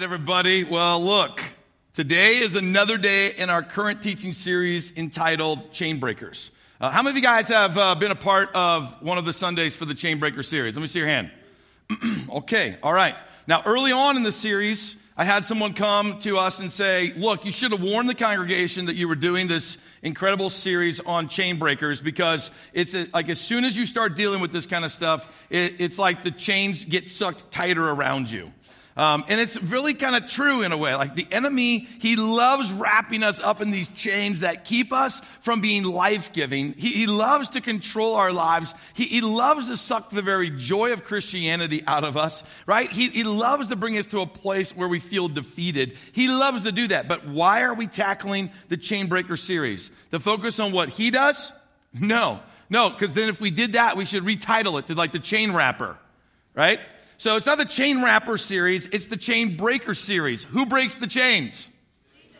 right, everybody. Well, look, today is another day in our current teaching series entitled Chainbreakers. How many of you guys have been a part of one of the Sundays for the Chainbreaker series? Let me see your hand. Okay, all right. Now, early on in the series, I had someone come to us and say, look, you should have warned the congregation that you were doing this incredible series on Chainbreakers, because it's like as soon as you start dealing with this kind of stuff, it's like the chains get sucked tighter around you. And it's really kind of true in a way. Like the enemy, he loves wrapping us up in these chains that keep us from being life-giving. He loves to control our lives. He loves to suck the very joy of Christianity out of us, right? He loves to bring us to a place where we feel defeated. He loves to do that. But why are we tackling the Chainbreaker series? To focus on what he does? No, because then if we did that, we should retitle it to like the Chain Wrapper, right? So it's not the Chain Wrapper series, it's the Chainbreaker series. Who breaks the chains? Jesus.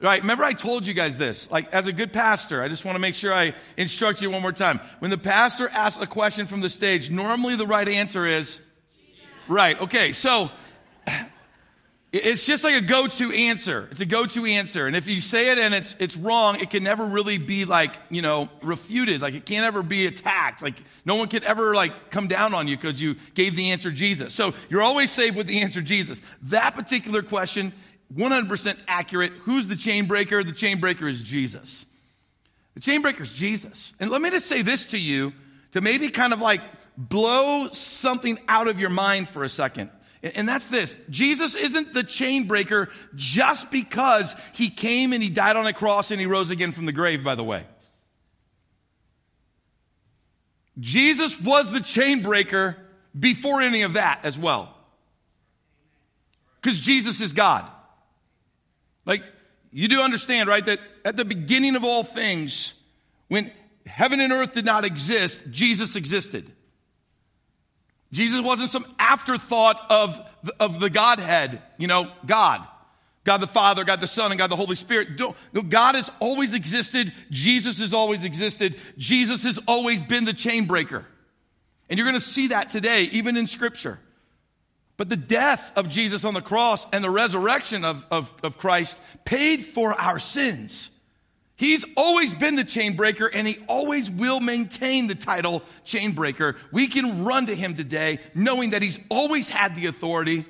Right, remember I told you guys this. Like, as a good pastor, I just want to make sure I instruct you one more time. When the pastor asks a question from the stage, normally the right answer is? Jesus. Right, okay, so it's just like a go-to answer. It's a go-to answer. And if you say it and it's wrong, it can never really be like, you know, refuted. Like it can't ever be attacked. Like no one could ever like come down on you because you gave the answer Jesus. So you're always safe with the answer Jesus. That particular question, 100% accurate. Who's the chain breaker? The chain breaker is Jesus. The chain breaker is Jesus. And let me just say this to you to maybe kind of like blow something out of your mind for a second. And that's this. Jesus isn't the chain breaker just because he came and he died on a cross and he rose again from the grave, by the way. Jesus was the chain breaker before any of that as well. Because Jesus is God. Like, you do understand, right, that at the beginning of all things, when heaven and earth did not exist, Jesus existed. Jesus wasn't some afterthought of the Godhead, you know, God. God the Father, God the Son, and God the Holy Spirit. No, God has always existed. Jesus has always existed. Jesus has always been the chain breaker. And you're going to see that today, even in Scripture. But the death of Jesus on the cross and the resurrection of Christ paid for our sins. He's always been the chain breaker, and he always will maintain the title chain breaker. We can run to him today knowing that he's always had the authority,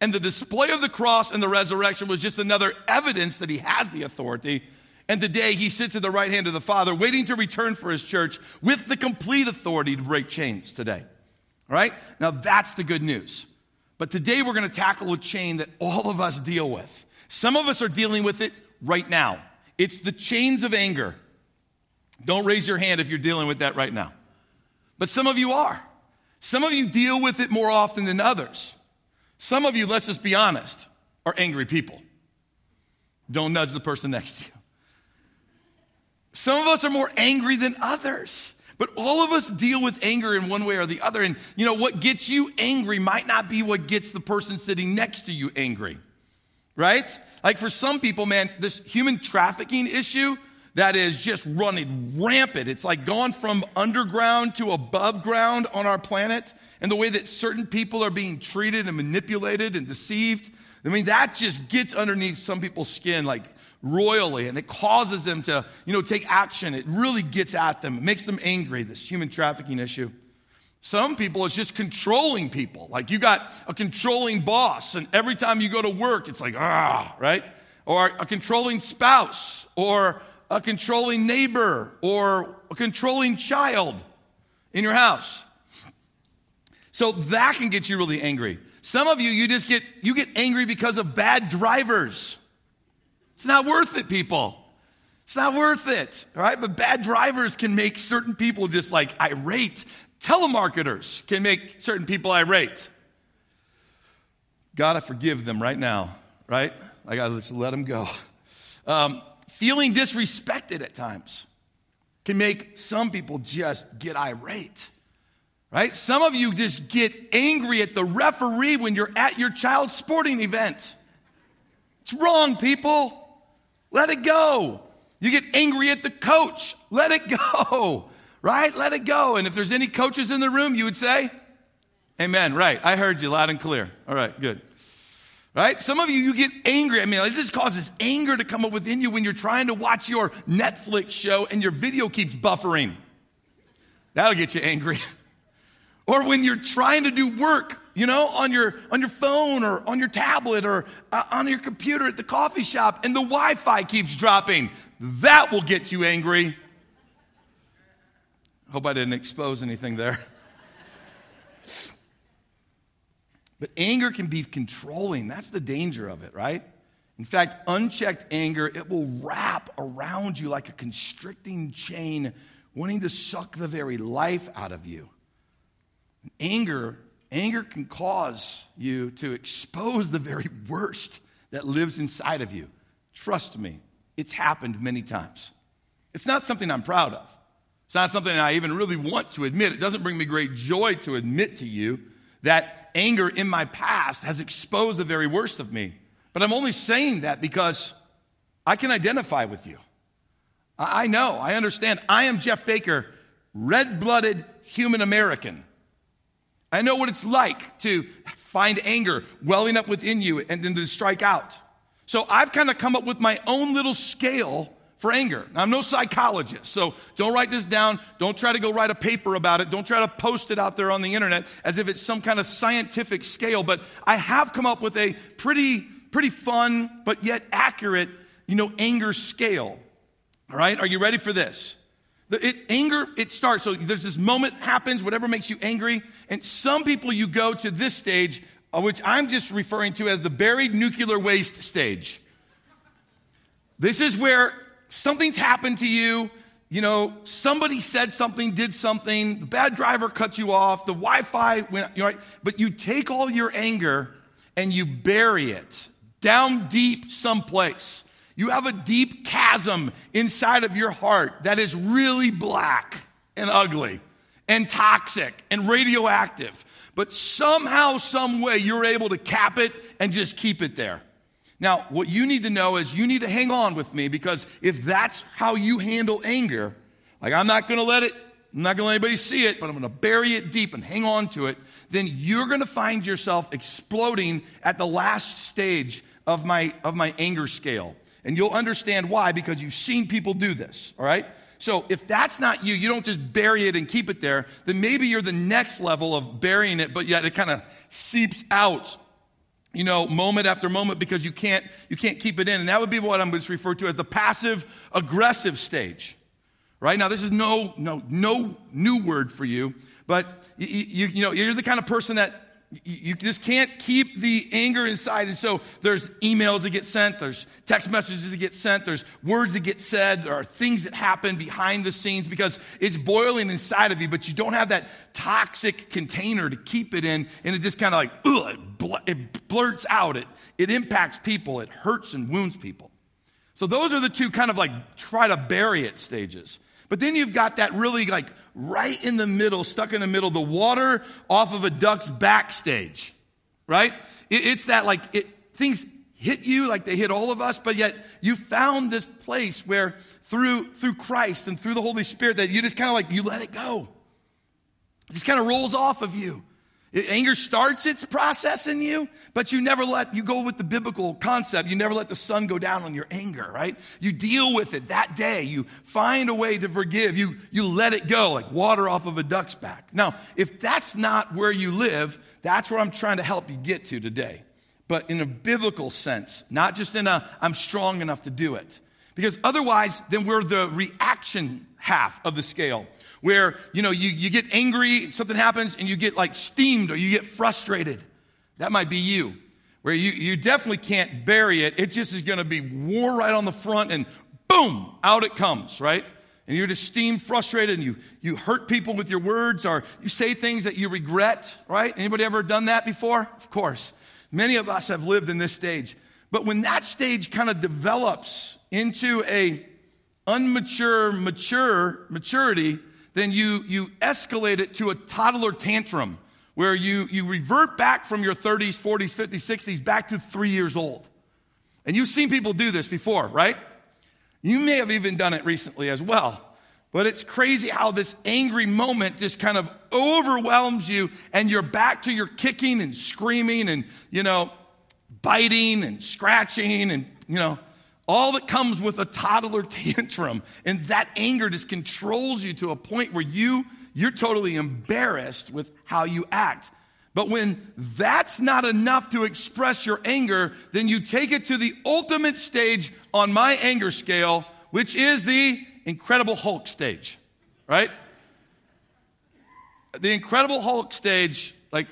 and the display of the cross and the resurrection was just another evidence that he has the authority. And today he sits at the right hand of the Father waiting to return for his church with the complete authority to break chains today. All right? Now that's the good news. But today we're going to tackle a chain that all of us deal with. Some of us are dealing with it right now. It's the chains of anger. Don't raise your hand if you're dealing with that right now. But some of you are. Some of you deal with it more often than others. Some of you, let's just be honest, are angry people. Don't nudge the person next to you. Some of us are more angry than others. But all of us deal with anger in one way or the other. And, you know, what gets you angry might not be what gets the person sitting next to you angry. Right? Like for some people, man, this human trafficking issue that is just running rampant. It's like gone from underground to above ground on our planet, and the way that certain people are being treated and manipulated and deceived. I mean, that just gets underneath some people's skin like royally, and it causes them to, you know, take action. It really gets at them. It makes them angry, this human trafficking issue. Some people, it's just controlling people. Like you got a controlling boss, and every time you go to work, it's like, ah, right? Or a controlling spouse, or a controlling neighbor, or a controlling child in your house. So that can get you really angry. Some of you, you get angry because of bad drivers. It's not worth it, people. It's not worth it, all right? But bad drivers can make certain people just like irate. Telemarketers can make certain people irate. God, I forgive them right now, right? I got to just let them go. Feeling disrespected at times can make some people just get irate, right? Some of you just get angry at the referee when you're at your child's sporting event. It's wrong, people. Let it go. You get angry at the coach. Let it go. Right? Let it go. And if there's any coaches in the room, you would say, amen. Right. I heard you loud and clear. All right, good. Right? Some of you, you get angry. I mean, this causes anger to come up within you when you're trying to watch your Netflix show and your video keeps buffering. That'll get you angry. Or when you're trying to do work, you know, on your phone or on your tablet or on your computer at the coffee shop and the Wi-Fi keeps dropping. That will get you angry. Hope I didn't expose anything there. But anger can be controlling. That's the danger of it, right? In fact, unchecked anger, it will wrap around you like a constricting chain, wanting to suck the very life out of you. Anger can cause you to expose the very worst that lives inside of you. Trust me, it's happened many times. It's not something I'm proud of. It's not something I even really want to admit. It doesn't bring me great joy to admit to you that anger in my past has exposed the very worst of me. But I'm only saying that because I can identify with you. I know, I understand. I am Jeff Baker, red-blooded human American. I know what it's like to find anger welling up within you and then to strike out. So I've kind of come up with my own little scale for anger. Now, I'm no psychologist, so don't write this down. Don't try to go write a paper about it. Don't try to post it out there on the internet as if it's some kind of scientific scale. But I have come up with a pretty fun, but yet accurate, anger scale. All right? Are you ready for this? Anger starts. So there's this moment happens, whatever makes you angry. And some people, you go to this stage, which I'm just referring to as the buried nuclear waste stage. This is where something's happened to you. Somebody said something, did something. The bad driver cut you off. The Wi-Fi went, but you take all your anger and you bury it down deep someplace. You have a deep chasm inside of your heart that is really black and ugly and toxic and radioactive. But somehow, some way, you're able to cap it and just keep it there. Now, what you need to know is you need to hang on with me, because if that's how you handle anger, I'm not going to let anybody see it, but I'm going to bury it deep and hang on to it, then you're going to find yourself exploding at the last stage of my anger scale. And you'll understand why, because you've seen people do this, all right? So if that's not you, you don't just bury it and keep it there, then maybe you're the next level of burying it, but yet it kind of seeps out, moment after moment, because you can't keep it in. And that would be what I'm going to refer to as the passive-aggressive stage, right? Now, this is no new word for you, but you're the kind of person that you just can't keep the anger inside. And so there's emails that get sent. There's text messages that get sent. There's words that get said. There are things that happen behind the scenes because it's boiling inside of you, but you don't have that toxic container to keep it in. And it just kind of it blurts out. It impacts people. It hurts and wounds people. So those are the two kind of try to bury it stages. But then you've got that really right in the middle, stuck in the middle, the water off of a duck's backstage, right? It's that things hit you like they hit all of us, but yet you found this place where through Christ and through the Holy Spirit that you just kind of you let it go. It just kind of rolls off of you. Anger starts its process in you, but you go with the biblical concept. You never let the sun go down on your anger, right? You deal with it that day. You find a way to forgive. You let it go like water off of a duck's back. Now, if that's not where you live, that's where I'm trying to help you get to today. But in a biblical sense, not just in a I'm strong enough to do it. Because otherwise, then we're the reaction half of the scale, where you get angry, something happens, and you get steamed or you get frustrated. That might be you, where you definitely can't bury it. It just is going to be war right on the front, and boom, out it comes, right? And you're just steamed, frustrated, and you hurt people with your words, or you say things that you regret, right? Anybody ever done that before? Of course. Many of us have lived in this stage. But when that stage kind of develops into a maturity, then you escalate it to a toddler tantrum, where you revert back from your 30s, 40s, 50s, 60s back to 3 years old. And you've seen people do this before, right? You may have even done it recently as well. But it's crazy how this angry moment just kind of overwhelms you, and you're back to your kicking and screaming and biting and scratching and, all that comes with a toddler tantrum. And that anger just controls you to a point where you're totally embarrassed with how you act. But when that's not enough to express your anger, then you take it to the ultimate stage on my anger scale, which is the Incredible Hulk stage, right? The Incredible Hulk stage, like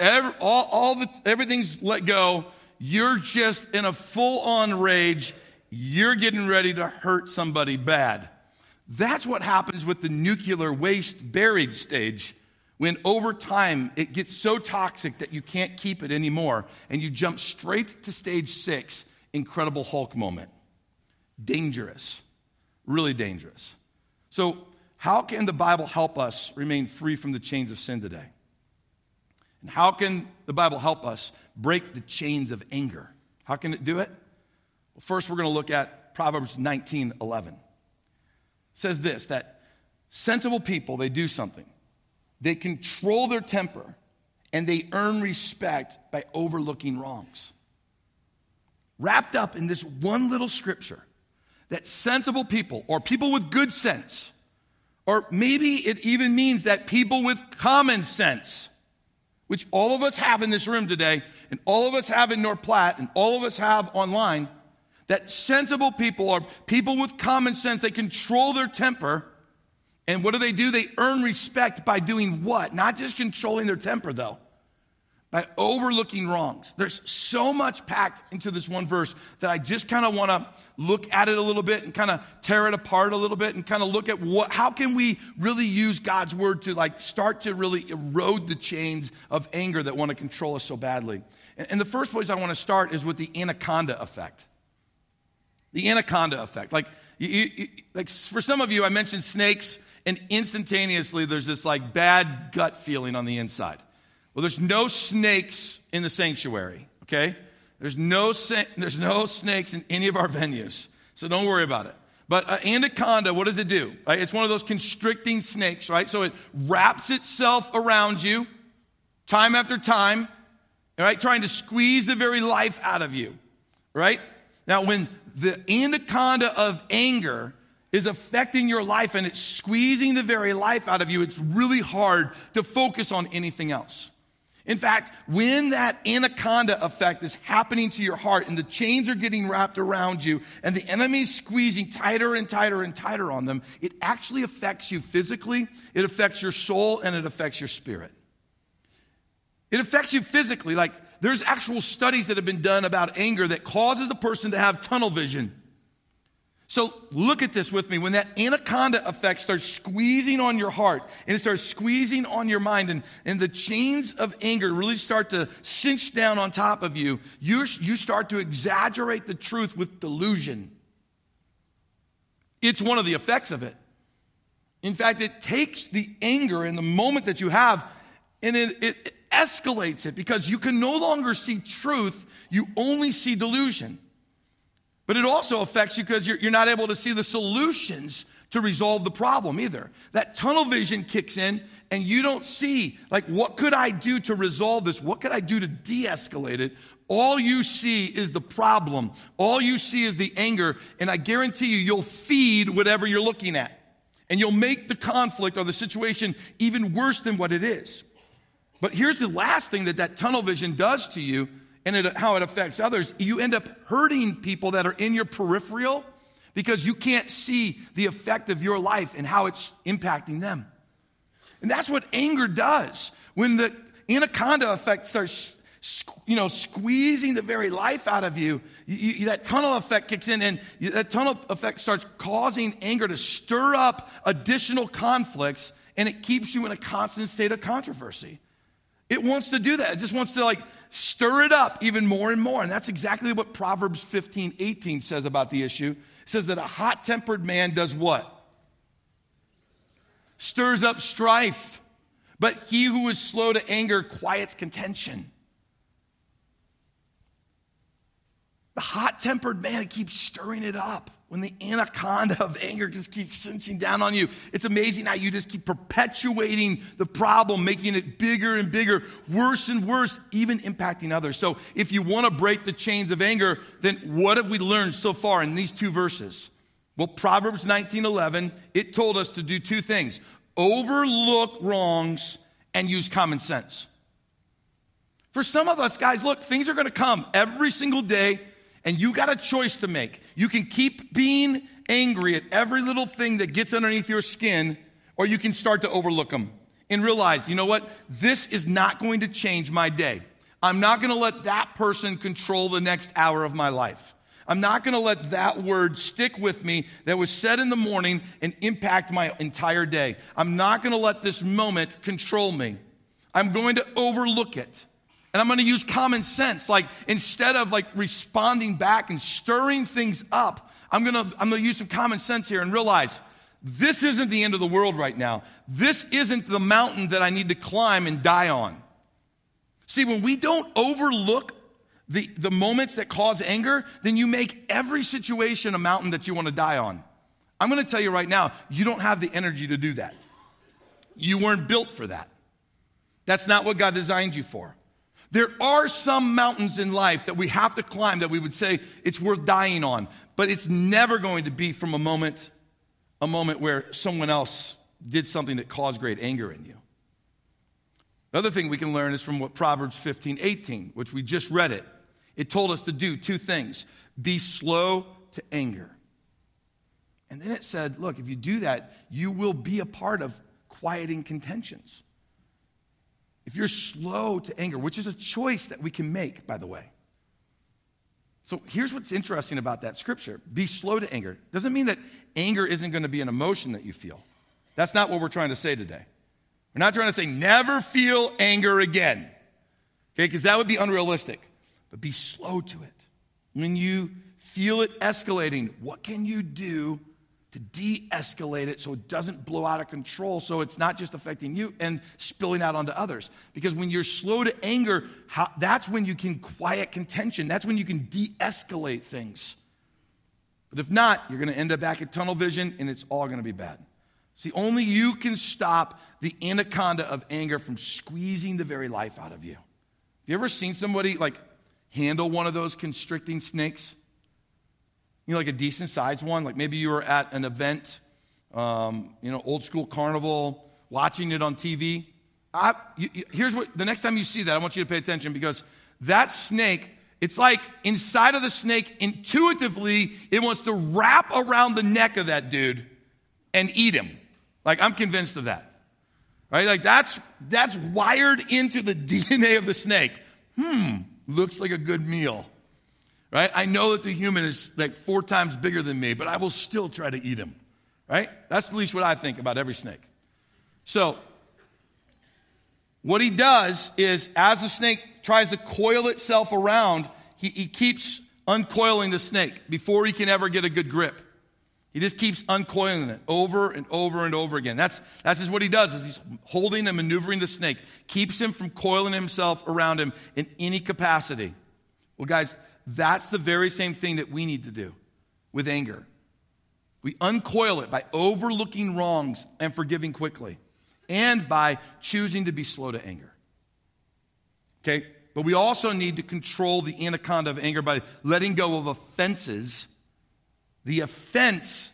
everything's let go. You're just in a full-on rage. You're getting ready to hurt somebody bad. That's what happens with the nuclear waste buried stage, when over time it gets so toxic that you can't keep it anymore, and you jump straight to stage 6, Incredible Hulk moment. Dangerous. Really dangerous. So how can the Bible help us remain free from the chains of sin today? And how can the Bible help us break the chains of anger? How can it do it? Well, first we're going to look at Proverbs 19:11. It says this, that sensible people, they do something. They control their temper, and they earn respect by overlooking wrongs. Wrapped up in this one little scripture, that sensible people, or people with good sense, or maybe it even means that people with common sense, which all of us have in this room today, and all of us have in North Platte, and all of us have online, that sensible people, or people with common sense, they control their temper. And what do? They earn respect by doing what? Not just controlling their temper, though. By overlooking wrongs. There's so much packed into this one verse that I just kind of want to look at it a little bit and kind of tear it apart a little bit and kind of look at how can we really use God's word to start to really erode the chains of anger that want to control us so badly. And the first place I want to start is with the anaconda effect. The anaconda effect. For some of you, I mentioned snakes, and instantaneously there's this bad gut feeling on the inside. Well, there's no snakes in the sanctuary, okay? There's no snakes in any of our venues, so don't worry about it. But anaconda, what does it do? Right? It's one of those constricting snakes, right? So it wraps itself around you time after time, right? Trying to squeeze the very life out of you, right? Now, when the anaconda of anger is affecting your life and it's squeezing the very life out of you, it's really hard to focus on anything else. In fact, when that anaconda effect is happening to your heart and the chains are getting wrapped around you and the enemy's squeezing tighter and tighter and tighter on them, it actually affects you physically, it affects your soul, and it affects your spirit. It affects you physically. There's actual studies that have been done about anger that causes the person to have tunnel vision. So look at this with me. When that anaconda effect starts squeezing on your heart and it starts squeezing on your mind and the chains of anger really start to cinch down on top of you, you start to exaggerate the truth with delusion. It's one of the effects of it. In fact, it takes the anger in the moment that you have and it escalates it because you can no longer see truth. You only see delusion. But it also affects you because you're not able to see the solutions to resolve the problem either. That tunnel vision kicks in and you don't see, what could I do to resolve this? What could I do to de-escalate it? All you see is the problem. All you see is the anger. And I guarantee you'll feed whatever you're looking at. And you'll make the conflict or the situation even worse than what it is. But here's the last thing that tunnel vision does to you, and how it affects others. You end up hurting people that are in your peripheral because you can't see the effect of your life and how it's impacting them. And that's what anger does. When the anaconda effect starts, squeezing the very life out of you, that tunnel effect kicks in, and that tunnel effect starts causing anger to stir up additional conflicts, and it keeps you in a constant state of controversy. It wants to do that. It just wants to stir it up even more and more. And that's exactly what Proverbs 15:18 says about the issue. It says that a hot-tempered man does what? Stirs up strife. But he who is slow to anger quiets contention. The hot-tempered man, he keeps stirring it up. when the anaconda of anger just keeps cinching down on you. It's amazing how you just keep perpetuating the problem, making it bigger and bigger, worse and worse, even impacting others. So if you want to break the chains of anger, then what have we learned so far in these two verses? Well, Proverbs 19:11, it told us to do two things: overlook wrongs and use common sense. For some of us, guys, look, things are going to come every single day, and you got a choice to make. You can keep being angry at every little thing that gets underneath your skin, or you can start to overlook them and realize, you know what? This is not going to change my day. I'm not going to let that person control the next hour of my life. I'm not going to let that word stick with me that was said in the morning and impact my entire day. I'm not going to let this moment control me. I'm going to overlook it. And I'm going to use common sense. Like, instead of like responding back and stirring things up, I'm going to use some common sense here and realize this isn't the end of the world right now. This isn't the mountain that I need to climb and die on. See, when we don't overlook the moments that cause anger, then you make every situation a mountain that you want to die on. I'm going to tell you right now, you don't have the energy to do that. You weren't built for that. That's not what God designed you for. There are some mountains in life that we have to climb that we would say it's worth dying on, but it's never going to be from a moment where someone else did something that caused great anger in you. The other thing we can learn is from what Proverbs 15:18, which we just read it. It told us to do two things: be slow to anger. And then it said, look, if you do that, you will be a part of quieting contentions. If you're slow to anger, which is a choice that we can make, by the way. So here's what's interesting about that scripture. Be slow to anger. Doesn't mean that anger isn't going to be an emotion that you feel. That's not what we're trying to say today. We're not trying to say never feel anger again. Okay, because that would be unrealistic. But be slow to it. When you feel it escalating, what can you do to de-escalate it so it doesn't blow out of control, so it's not just affecting you and spilling out onto others? Because when you're slow to anger, that's when you can quiet contention. That's when you can de-escalate things. But if not, you're going to end up back at tunnel vision, and it's all going to be bad. See, only you can stop the anaconda of anger from squeezing the very life out of you. Have you ever seen somebody, like, handle one of those constricting snakes? You know, like a decent-sized one. Like maybe you were at an event, old-school carnival, watching it on TV. Here's what: the next time you see that, I want you to pay attention, because that snake, it's like inside of the snake, intuitively, it wants to wrap around the neck of that dude and eat him. Like, I'm convinced of that. Right? Like that's wired into the DNA of the snake. Looks like a good meal. Right? I know that the human is like 4 times bigger than me, but I will still try to eat him. Right? That's at least what I think about every snake. So, what he does is, as the snake tries to coil itself around, he keeps uncoiling the snake before he can ever get a good grip. He just keeps uncoiling it over and over and over again. That's just what he does, is he's holding and maneuvering the snake, keeps him from coiling himself around him in any capacity. Well, guys, that's the very same thing that we need to do with anger. We uncoil it by overlooking wrongs and forgiving quickly, and by choosing to be slow to anger. Okay? But we also need to control the anaconda of anger by letting go of offenses. The offense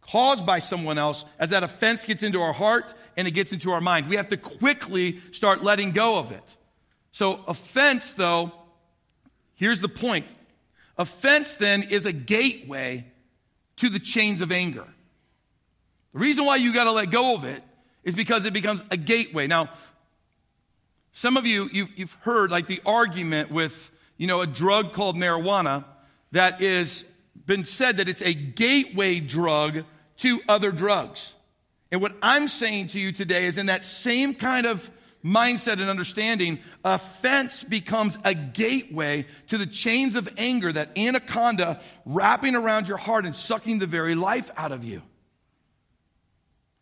caused by someone else, as that offense gets into our heart and it gets into our mind, we have to quickly start letting go of it. So offense, though, here's the point. Offense, then, is a gateway to the chains of anger. The reason why you got to let go of it is because it becomes a gateway. Now, some of you, you've heard like the argument with, a drug called marijuana that is been said that it's a gateway drug to other drugs. And what I'm saying to you today is, in that same kind of mindset and understanding, offense becomes a gateway to the chains of anger, that anaconda wrapping around your heart and sucking the very life out of you.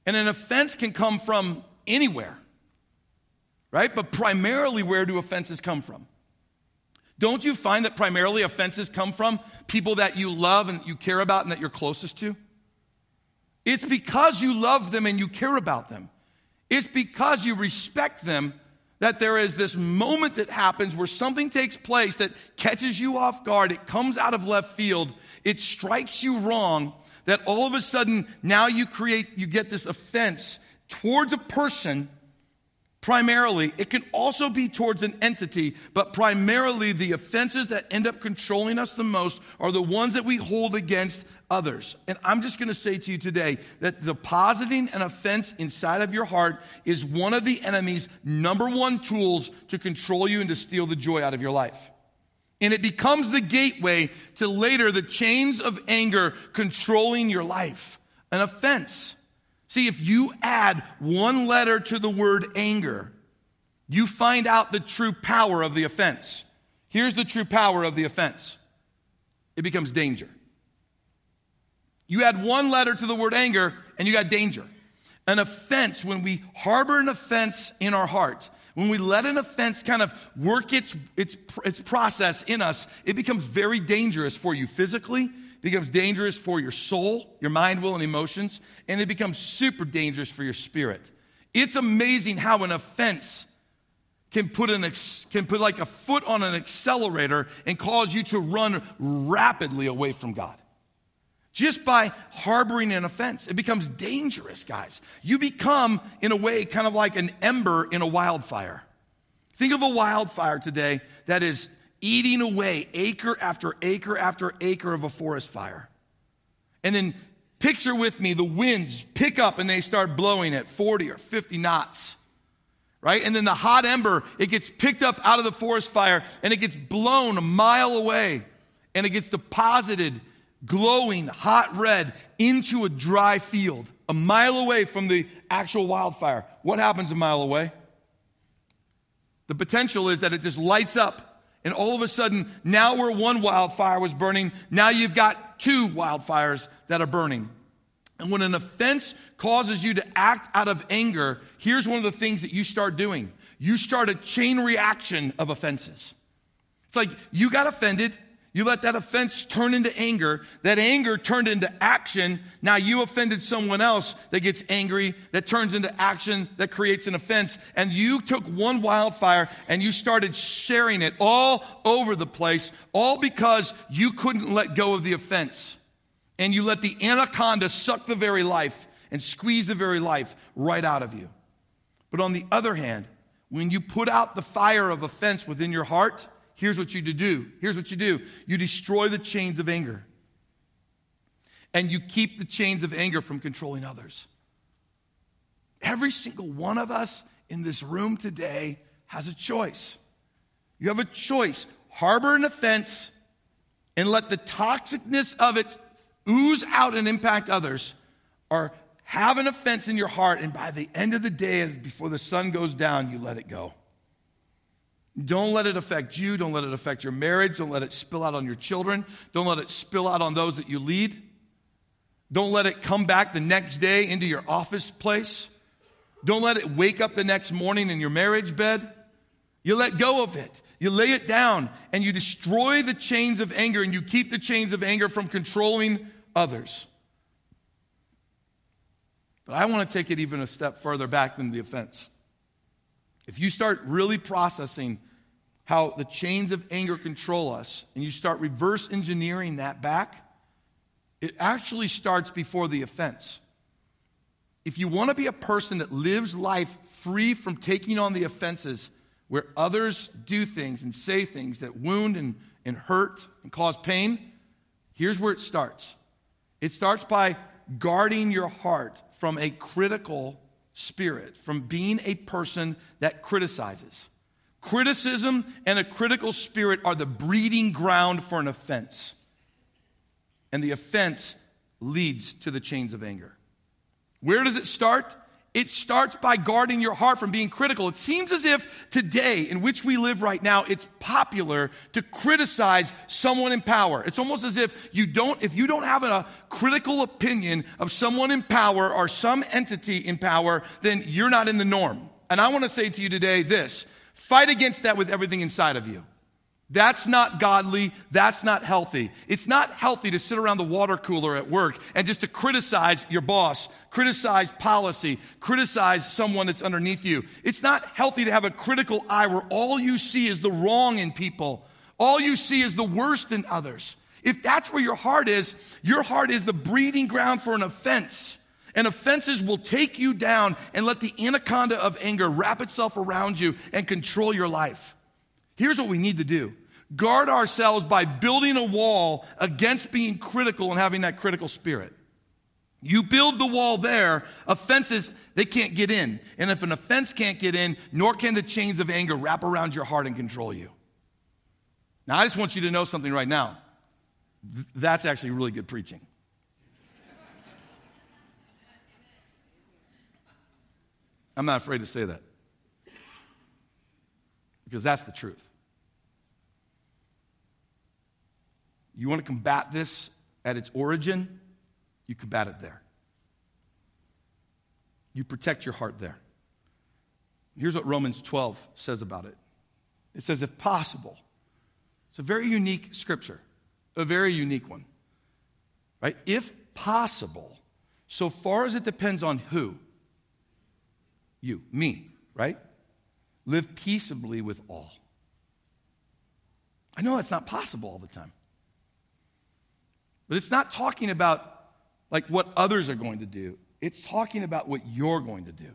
And an offense can come from anywhere, right? But primarily, where do offenses come from? Don't you find that primarily offenses come from people that you love and you care about and that you're closest to? It's because you love them and you care about them. It's because you respect them that there is this moment that happens where something takes place that catches you off guard. It comes out of left field. It strikes you wrong, that all of a sudden now you get this offense towards a person primarily. It can also be towards an entity, but primarily the offenses that end up controlling us the most are the ones that we hold against others. And I'm just going to say to you today that depositing an offense inside of your heart is one of the enemy's number one tools to control you and to steal the joy out of your life. And it becomes the gateway to later the chains of anger controlling your life. An offense. See, if you add one letter to the word anger, you find out the true power of the offense. Here's the true power of the offense. It becomes danger. You add one letter to the word anger, and you got danger. An offense, when we harbor an offense in our heart, when we let an offense kind of work its process in us, it becomes very dangerous for you physically. It becomes dangerous for your soul, your mind, will, and emotions. And it becomes super dangerous for your spirit. It's amazing how an offense can put like a foot on an accelerator and cause you to run rapidly away from God. Just by harboring an offense, it becomes dangerous, guys. You become, in a way, kind of like an ember in a wildfire. Think of a wildfire today that is eating away acre after acre after acre of a forest fire. And then picture with me the winds pick up and they start blowing at 40 or 50 knots. Right? And then the hot ember, it gets picked up out of the forest fire and it gets blown a mile away and it gets deposited glowing hot red into a dry field a mile away from the actual wildfire. What happens a mile away? The potential is that it just lights up, and all of a sudden, now where one wildfire was burning, now you've got two wildfires that are burning. And when an offense causes you to act out of anger, here's one of the things that you start doing. You start a chain reaction of offenses. It's like you got offended. You let that offense turn into anger. That anger turned into action. Now you offended someone else that gets angry, that turns into action, that creates an offense. And you took one wildfire and you started sharing it all over the place, all because you couldn't let go of the offense. And you let the anaconda suck the very life and squeeze the very life right out of you. But on the other hand, when you put out the fire of offense within your heart, here's what you do. Here's what you do. You destroy the chains of anger. And you keep the chains of anger from controlling others. Every single one of us in this room today has a choice. You have a choice. Harbor an offense and let the toxicness of it ooze out and impact others. Or have an offense in your heart, and by the end of the day, before the sun goes down, you let it go. Don't let it affect you. Don't let it affect your marriage. Don't let it spill out on your children. Don't let it spill out on those that you lead. Don't let it come back the next day into your office place. Don't let it wake up the next morning in your marriage bed. You let go of it. You lay it down, and you destroy the chains of anger, and you keep the chains of anger from controlling others. But I want to take it even a step further back than the offense. If you start really processing how the chains of anger control us, and you start reverse engineering that back, it actually starts before the offense. If you want to be a person that lives life free from taking on the offenses where others do things and say things that wound and hurt and cause pain, here's where it starts. It starts by guarding your heart from a critical spirit, from being a person that criticizes. Criticism and a critical spirit are the breeding ground for an offense. And the offense leads to the chains of anger. Where does it start? It starts by guarding your heart from being critical. It seems as if today, in which we live right now, it's popular to criticize someone in power. It's almost as if if you don't have a critical opinion of someone in power or some entity in power, then you're not in the norm. And I want to say to you today this: fight against that with everything inside of you. That's not godly. That's not healthy. It's not healthy to sit around the water cooler at work and just to criticize your boss, criticize policy, criticize someone that's underneath you. It's not healthy to have a critical eye where all you see is the wrong in people. All you see is the worst in others. If that's where your heart is the breeding ground for an offense. And offenses will take you down and let the anaconda of anger wrap itself around you and control your life. Here's what we need to do. Guard ourselves by building a wall against being critical and having that critical spirit. You build the wall there, offenses, they can't get in. And if an offense can't get in, nor can the chains of anger wrap around your heart and control you. Now, I just want you to know something right now. That's actually really good preaching. I'm not afraid to say that. Because that's the truth. You want to combat this at its origin, you combat it there. You protect your heart there. Here's what Romans 12 says about it. It says, if possible. It's a very unique scripture, a very unique one. Right? If possible, so far as it depends on who? You, me, right? Live peaceably with all. I know that's not possible all the time. But it's not talking about like what others are going to do. It's talking about what you're going to do.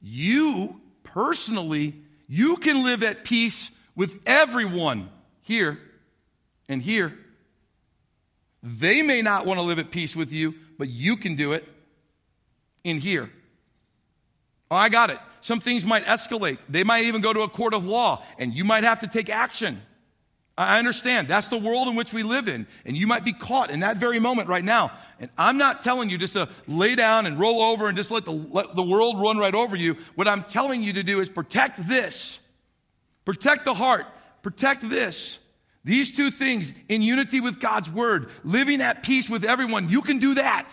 You personally, you can live at peace with everyone here and here. They may not want to live at peace with you, but you can do it in here. Oh, I got it. Some things might escalate. They might even go to a court of law, and you might have to take action. I understand. That's the world in which we live in, and you might be caught in that very moment right now. And I'm not telling you just to lay down and roll over and just let the world run right over you. What I'm telling you to do is protect this. Protect the heart. Protect this. These two things in unity with God's word, living at peace with everyone, you can do that.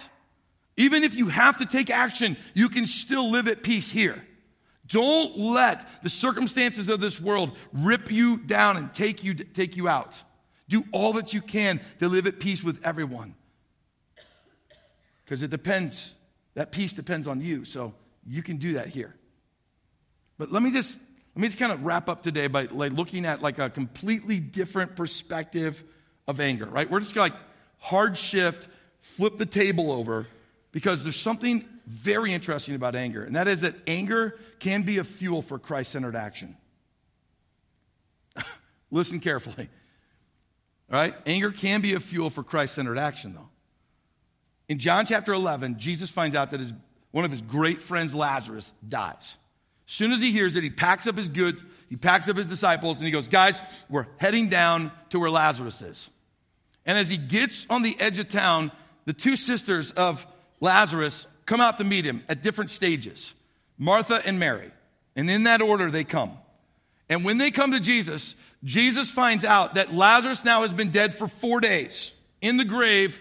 Even if you have to take action, you can still live at peace here. Don't let the circumstances of this world rip you down and take you out. Do all that you can to live at peace with everyone. Because it depends. That peace depends on you. So you can do that here. But let me just kind of wrap up today by looking at a completely different perspective of anger, right? We're just going to hard shift, flip the table over. Because there's something very interesting about anger, and that is that anger can be a fuel for Christ-centered action. Listen carefully. All right? Anger can be a fuel for Christ-centered action, though. In John chapter 11, Jesus finds out that one of his great friends, Lazarus, dies. As soon as he hears it, he packs up his goods, he packs up his disciples, and he goes, guys, we're heading down to where Lazarus is. And as he gets on the edge of town, the two sisters of Lazarus come out to meet him at different stages, Martha and Mary. And in that order, they come. And when they come to Jesus, Jesus finds out that Lazarus now has been dead for 4 days. In the grave,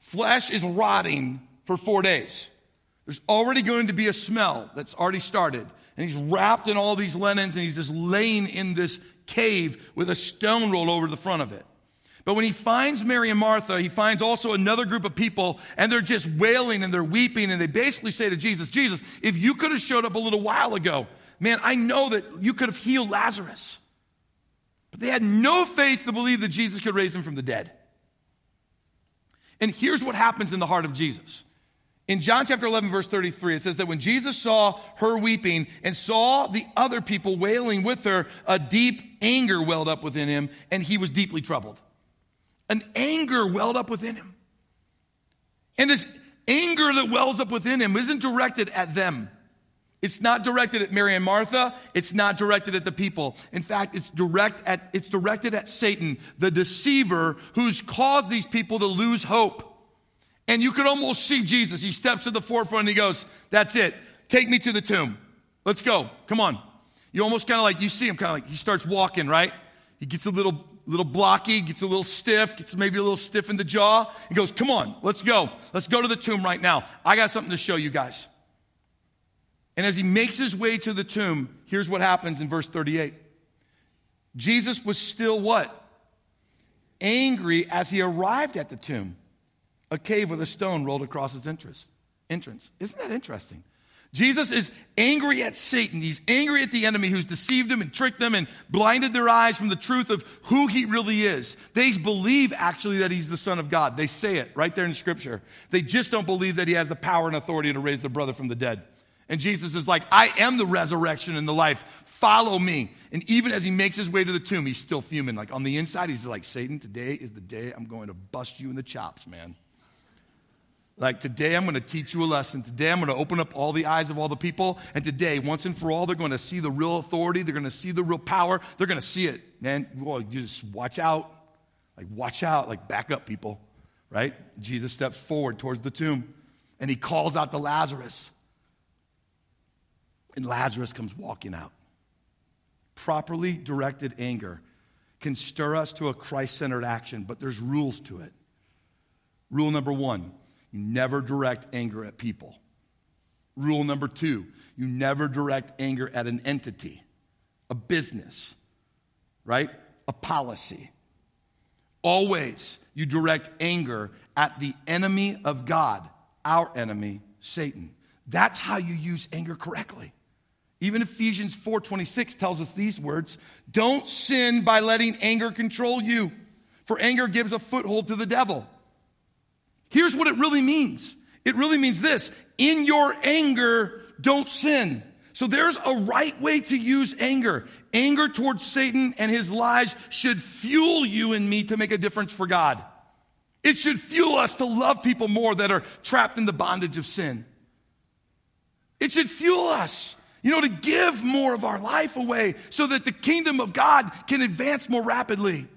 flesh is rotting for 4 days. There's already going to be a smell that's already started. And he's wrapped in all these linens, and he's just laying in this cave with a stone rolled over the front of it. But when he finds Mary and Martha, he finds also another group of people, and they're just wailing and they're weeping, and they basically say to Jesus, Jesus, if you could have showed up a little while ago, man, I know that you could have healed Lazarus. But they had no faith to believe that Jesus could raise him from the dead. And here's what happens in the heart of Jesus. In John chapter 11, verse 33, it says that when Jesus saw her weeping and saw the other people wailing with her, a deep anger welled up within him, and he was deeply troubled. An anger welled up within him. And this anger that wells up within him isn't directed at them. It's not directed at Mary and Martha. It's not directed at the people. In fact, it's directed at Satan, the deceiver who's caused these people to lose hope. And you could almost see Jesus. He steps to the forefront and he goes, that's it. Take me to the tomb. Let's go. Come on. You almost kind of you see him he starts walking, right? He gets a little blocky, gets a little stiff, gets maybe a little stiff in the jaw. He goes, come on, let's go. Let's go to the tomb right now. I got something to show you guys. And as he makes his way to the tomb, here's what happens in verse 38. Jesus was still what? Angry as he arrived at the tomb, a cave with a stone rolled across its entrance. Isn't that interesting? Jesus is angry at Satan. He's angry at the enemy who's deceived them and tricked them and blinded their eyes from the truth of who he really is. They believe actually that he's the Son of God. They say it right there in Scripture. They just don't believe that he has the power and authority to raise their brother from the dead. And Jesus is like, I am the resurrection and the life. Follow me. And even as he makes his way to the tomb, he's still fuming. Like on the inside, he's like, Satan, today is the day I'm going to bust you in the chops, man. Like today I'm going to teach you a lesson. Today I'm going to open up all the eyes of all the people. And today, once and for all, they're going to see the real authority. They're going to see the real power. They're going to see it. Man, well, you just watch out. Like watch out. Like back up, people. Right? Jesus steps forward towards the tomb. And he calls out to Lazarus. And Lazarus comes walking out. Properly directed anger can stir us to a Christ-centered action, but there's rules to it. Rule number 1, you never direct anger at people. Rule number 2, you never direct anger at an entity, a business, right? A policy. Always you direct anger at the enemy of God, our enemy, Satan. That's how you use anger correctly. Even Ephesians 4:26 tells us these words, don't sin by letting anger control you, for anger gives a foothold to the devil. Here's what it really means. It really means this, in your anger, don't sin. So there's a right way to use anger. Anger towards Satan and his lies should fuel you and me to make a difference for God. It should fuel us to love people more that are trapped in the bondage of sin. It should fuel us. You know, to give more of our life away so that the kingdom of God can advance more rapidly.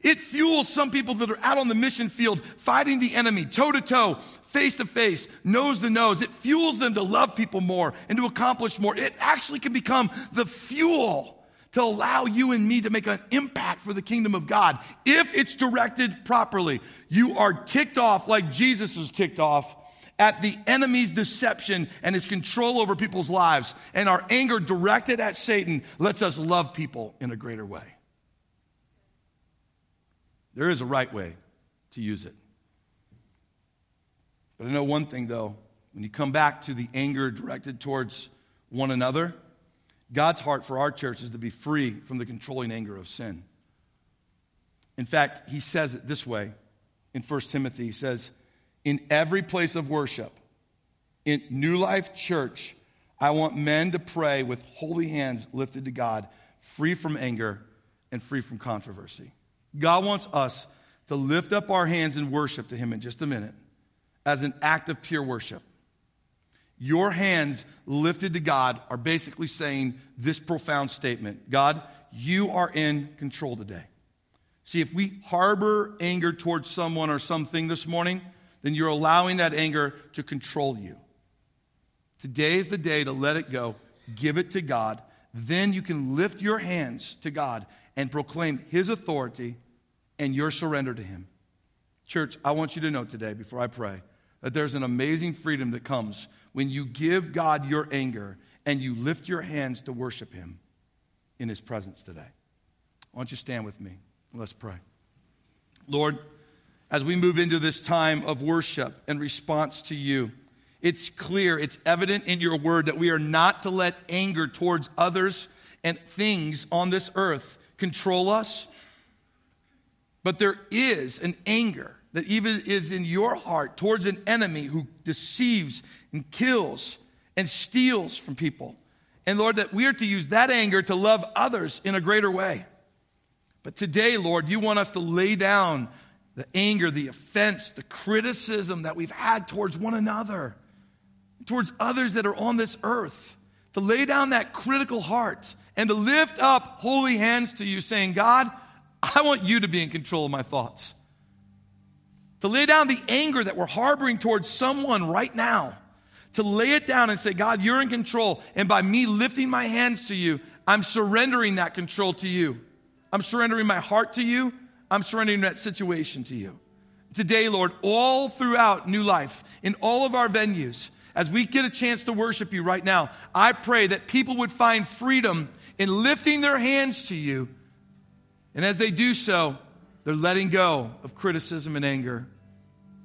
It fuels some people that are out on the mission field fighting the enemy, toe-to-toe, face-to-face, nose-to-nose. It fuels them to love people more and to accomplish more. It actually can become the fuel to allow you and me to make an impact for the kingdom of God if it's directed properly. You are ticked off like Jesus was ticked off at the enemy's deception and his control over people's lives. And our anger directed at Satan lets us love people in a greater way. There is a right way to use it. But I know one thing, though. When you come back to the anger directed towards one another, God's heart for our church is to be free from the controlling anger of sin. In fact, he says it this way in 1 Timothy. He says, in every place of worship, in New Life Church, I want men to pray with holy hands lifted to God, free from anger and free from controversy. God wants us to lift up our hands in worship to him in just a minute as an act of pure worship. Your hands lifted to God are basically saying this profound statement, God, you are in control today. See, if we harbor anger towards someone or something this morning, then you're allowing that anger to control you. Today is the day to let it go, give it to God. Then you can lift your hands to God and proclaim his authority and your surrender to him. Church, I want you to know today, before I pray, that there's an amazing freedom that comes when you give God your anger and you lift your hands to worship him in his presence today. Why don't you stand with me? Let's pray. Lord, as we move into this time of worship and response to you, it's clear, it's evident in your word that we are not to let anger towards others and things on this earth control us. But there is an anger that even is in your heart towards an enemy who deceives and kills and steals from people. And Lord, that we are to use that anger to love others in a greater way. But today, Lord, you want us to lay down the anger, the offense, the criticism that we've had towards one another, towards others that are on this earth, to lay down that critical heart and to lift up holy hands to you saying, God, I want you to be in control of my thoughts. To lay down the anger that we're harboring towards someone right now, to lay it down and say, God, you're in control. And by me lifting my hands to you, I'm surrendering that control to you. I'm surrendering my heart to you. I'm surrendering that situation to you. Today, Lord, all throughout New Life, in all of our venues, as we get a chance to worship you right now, I pray that people would find freedom in lifting their hands to you And as they do so, they're letting go of criticism and anger.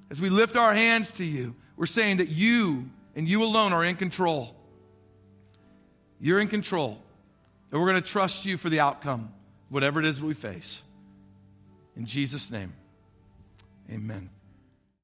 As we lift our hands to you, we're saying that you and you alone are in control. You're in control. And we're going to trust you for the outcome, whatever it is we face. In Jesus' name, amen.